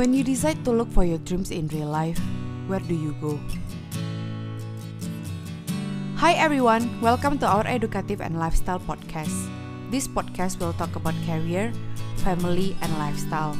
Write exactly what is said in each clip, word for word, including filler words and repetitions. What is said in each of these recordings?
When you decide to look for your dreams in real life, where do you go? Hi everyone, welcome to our Educative and Lifestyle Podcast. This podcast will talk about career, family, and lifestyle.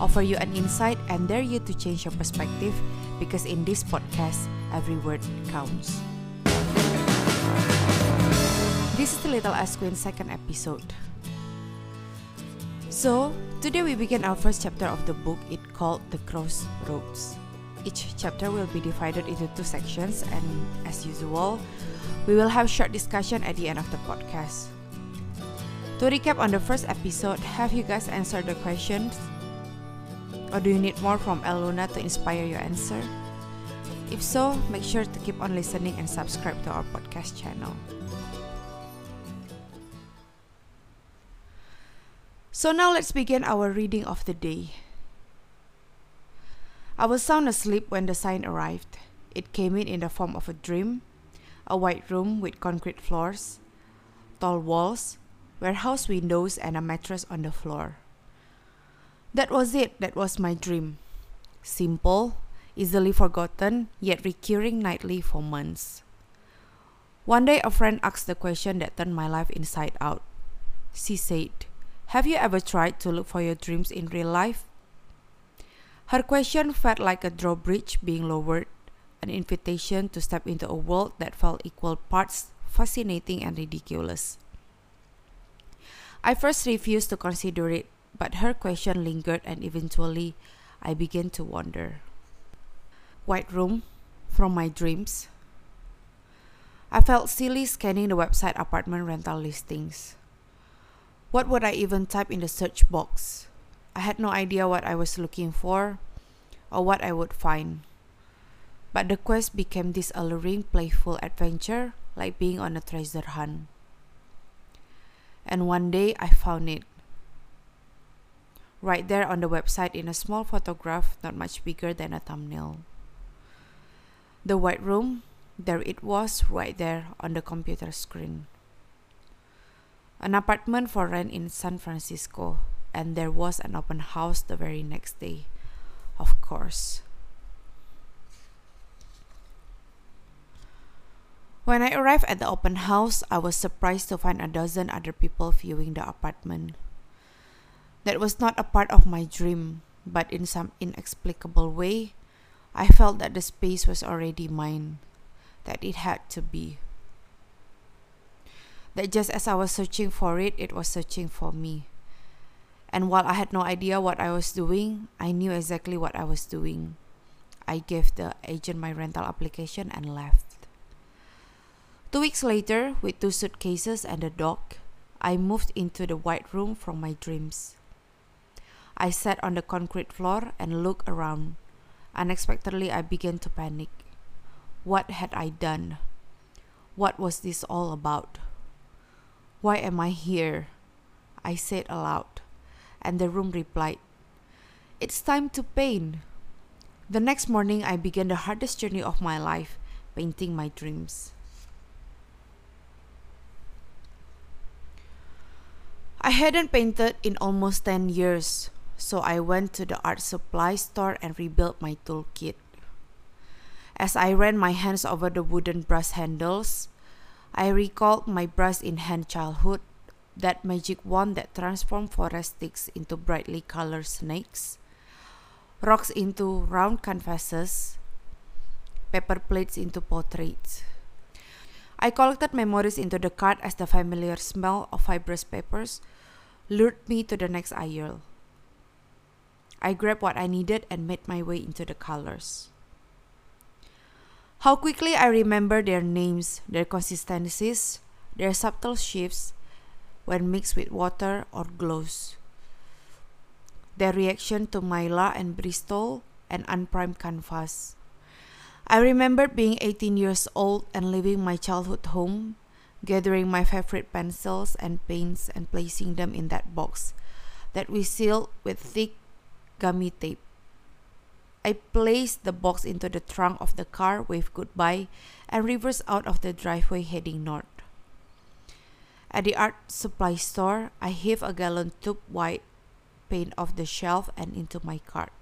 Offer you an insight and dare you to change your perspective, because in this podcast, every word counts. This is the Little Asqueen second episode. So, today we begin our first chapter of the book, it called The Crossroads. Each chapter will be divided into two sections, and as usual, we will have short discussion at the end of the podcast. To recap on the first episode, have you guys answered the questions? Or do you need more from Eluna to inspire your answer? If so, make sure to keep on listening and subscribe to our podcast channel. So now let's begin our reading of the day. I was sound asleep when the sign arrived. It came in in the form of a dream, a white room with concrete floors, tall walls, warehouse windows, and a mattress on the floor. That was it, that was my dream. Simple, easily forgotten, yet recurring nightly for months. One day a friend asked the question that turned my life inside out. She said, "Have you ever tried to look for your dreams in real life?" Her question felt like a drawbridge being lowered, an invitation to step into a world that felt equal parts fascinating and ridiculous. I first refused to consider it, but her question lingered, and eventually I began to wonder. White room from my dreams. I felt silly scanning the website apartment rental listings. What would I even type in the search box? I had no idea what I was looking for or what I would find. But the quest became this alluring, playful adventure, like being on a treasure hunt. And one day I found it. Right there on the website in a small photograph, not much bigger than a thumbnail. The white room, there it was, right there on the computer screen. An apartment for rent in San Francisco. And there was an open house the very next day, of course. When I arrived at the open house, I was surprised to find a dozen other people viewing the apartment. That was not a part of my dream, but in some inexplicable way, I felt that the space was already mine, that it had to be. That just as I was searching for it, it was searching for me. And while I had no idea what I was doing, I knew exactly what I was doing. I gave the agent my rental application and left. Two weeks later, with two suitcases and a dog, I moved into the white room from my dreams. I sat on the concrete floor and looked around. Unexpectedly, I began to panic. What had I done? What was this all about? Why am I here? I said aloud. And the room replied, "It's time to paint." The next morning, I began the hardest journey of my life, painting my dreams. I hadn't painted in almost ten years, so I went to the art supply store and rebuilt my toolkit. As I ran my hands over the wooden brush handles, I recalled my brush-in-hand childhood. That magic wand that transformed forest sticks into brightly colored snakes, rocks into round canvases, paper plates into portraits. I collected memories into the card as the familiar smell of fibrous papers lured me to the next aisle. I grabbed what I needed and made my way into the colors. How quickly I remember their names, their consistencies, their subtle shifts, when mixed with water or glows. Their reaction to Mylar and Bristol and unprimed canvas. I remember being eighteen years old and leaving my childhood home, gathering my favorite pencils and paints and placing them in that box that we sealed with thick gummy tape. I placed the box into the trunk of the car, waved goodbye, and reversed out of the driveway heading north. At the art supply store, I heaved a gallon tube-wide paint off the shelf and into my cart.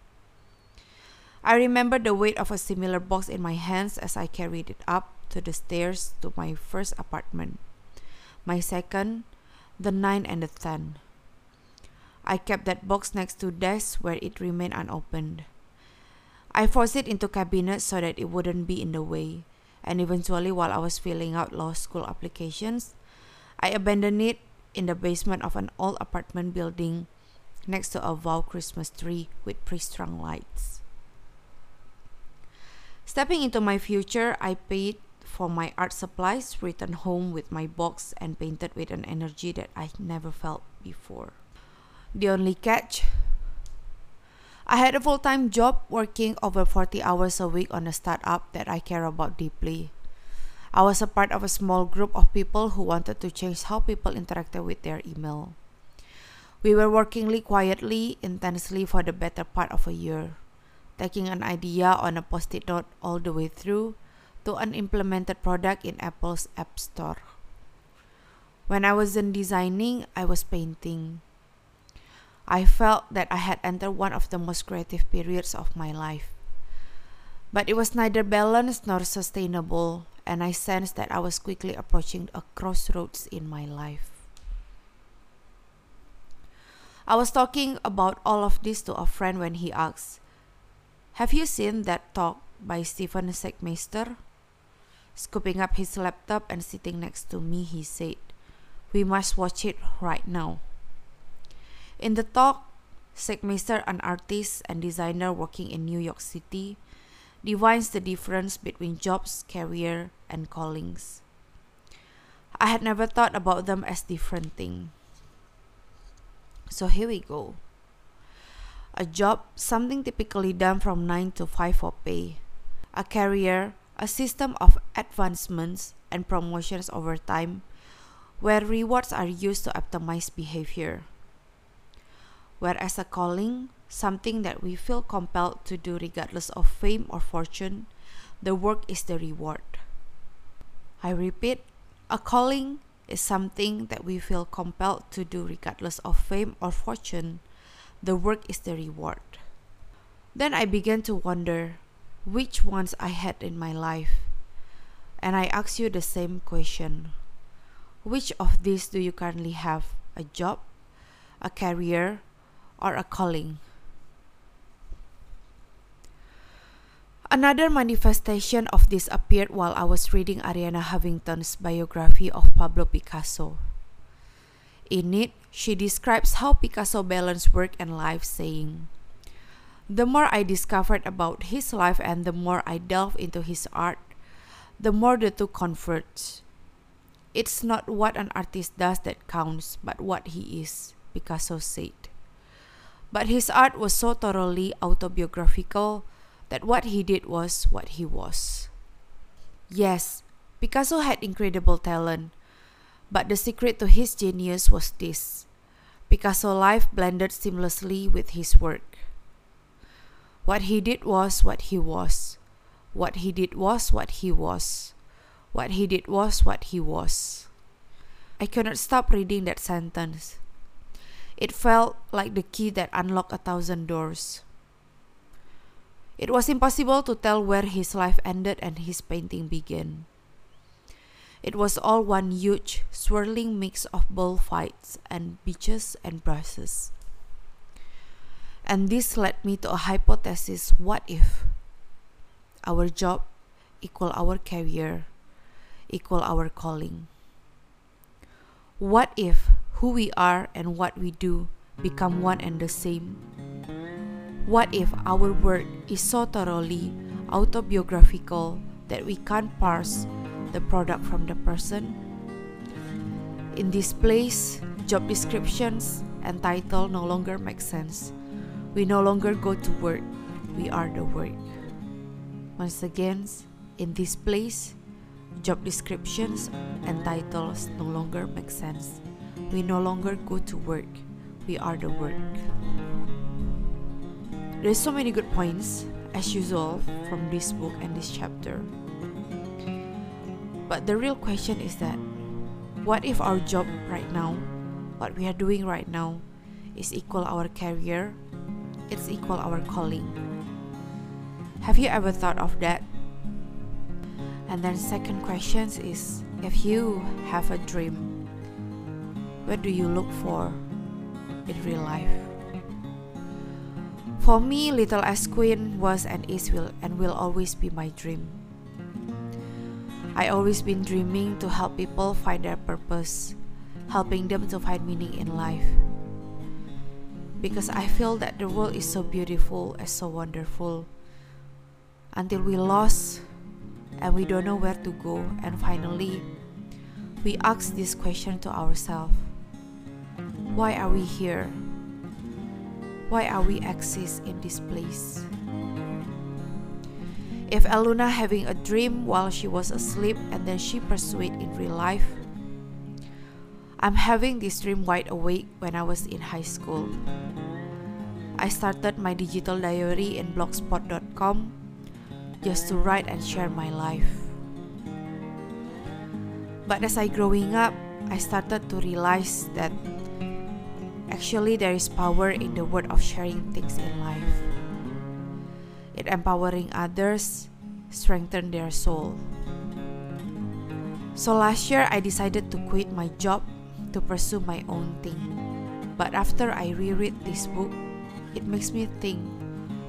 I remember the weight of a similar box in my hands as I carried it up to the stairs to my first apartment, my second, the ninth and the tenth. I kept that box next to desk where it remained unopened. I forced it into cabinets so that it wouldn't be in the way, and eventually while I was filling out law school applications, I abandoned it in the basement of an old apartment building next to a vow Christmas tree with pre-strung lights. Stepping into my future, I paid for my art supplies, returned home with my box, and painted with an energy that I never felt before. The only catch? I had a full-time job working over forty hours a week on a startup that I care about deeply. I was a part of a small group of people who wanted to change how people interacted with their email. We were working quietly, intensely for the better part of a year, taking an idea on a post-it note all the way through to an implemented product in Apple's App Store. When I wasn't designing, I was painting. I felt that I had entered one of the most creative periods of my life. But it was neither balanced nor sustainable, and I sensed that I was quickly approaching a crossroads in my life. I was talking about all of this to a friend when he asked, "Have you seen that talk by Stefan Sagmeister?" Scooping up his laptop and sitting next to me, he said, "We must watch it right now." In the talk, Sagmeister, an artist and designer working in New York City, defines the difference between jobs, career, and callings. I had never thought about them as different things. So here we go. A job, something typically done from nine to five for pay. A career, a system of advancements and promotions over time, where rewards are used to optimize behavior. Whereas a calling, something that we feel compelled to do regardless of fame or fortune, the work is the reward. I repeat, a calling is something that we feel compelled to do regardless of fame or fortune, the work is the reward. Then I began to wonder which ones I had in my life. And I ask you the same question. Which of these do you currently have? A job, a career, or a calling? Another manifestation of this appeared while I was reading Ariana Huffington's biography of Pablo Picasso. In it, she describes how Picasso balanced work and life, saying, "The more I discovered about his life and the more I delve into his art, the more the two converge. It's not what an artist does that counts, but what he is," Picasso said. But his art was so thoroughly autobiographical that what he did was what he was. Yes, Picasso had incredible talent, but the secret to his genius was this: Picasso's life blended seamlessly with his work. What he did was what he was. What he did was what he was. What he did was what he was. I could not stop reading that sentence. It felt like the key that unlocked a thousand doors. It was impossible to tell where his life ended and his painting began. It was all one huge, swirling mix of bullfights and beaches and brushes. And this led me to a hypothesis: what if our job equal our career equal our calling? What if who we are and what we do become one and the same? What if our work is so thoroughly autobiographical that we can't parse the product from the person? In this place, job descriptions and title no longer make sense. We no longer go to work, we are the work. Once again, in this place, job descriptions and titles no longer make sense. We no longer go to work, we are the work. There's so many good points, as usual, from this book and this chapter. But the real question is that, what if our job right now, what we are doing right now, is equal our career, it's equal our calling? Have you ever thought of that? And then second question is, if you have a dream, what do you look for in real life? For me, Little Asqueen was and is will and will always be my dream. I always been dreaming to help people find their purpose, helping them to find meaning in life. Because I feel that the world is so beautiful and so wonderful, until we lost and we don't know where to go, and finally we ask this question to ourselves: why are we here? Why are we exist in this place? If Eluna having a dream while she was asleep and then she pursued in real life, I'm having this dream wide awake when I was in high school. I started my digital diary in blogspot dot com just to write and share my life. But as I growing up, I started to realize that actually there is power in the word of sharing things in life. It empowering others, strengthen their soul. So last year I decided to quit my job to pursue my own thing. But after I reread this book, it makes me think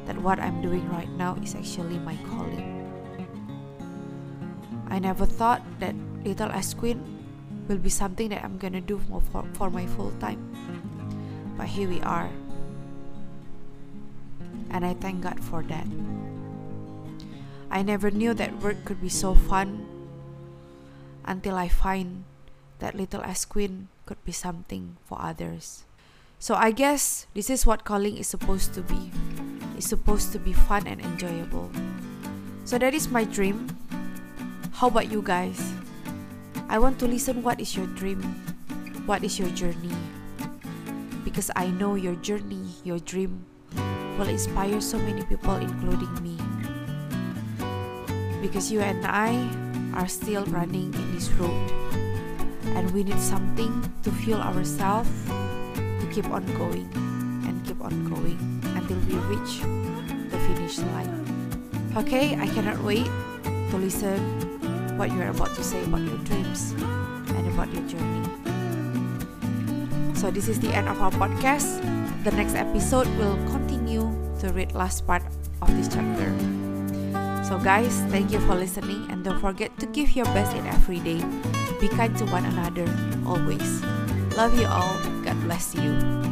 that what I'm doing right now is actually my calling. I never thought that Little Asqueen will be something that I'm gonna do for, for my full time. But here we are. And I thank God for that. I never knew that work could be so fun until I find that Little Asqueen could be something for others. So I guess this is what calling is supposed to be. It's supposed to be fun and enjoyable. So that is my dream. How about you guys? I want to listen, what is your dream? What is your journey? Because I know your journey, your dream will inspire so many people, including me. Because you and I are still running in this road, and we need something to fuel ourselves to keep on going and keep on going until we reach the finish line. Okay, I cannot wait to listen what you are about to say about your dreams and about your journey. So this is the end of our podcast. The next episode will continue to read last part of this chapter. So guys, thank you for listening, and don't forget to give your best in every day. Be kind to one another, always. Love you all. God bless you.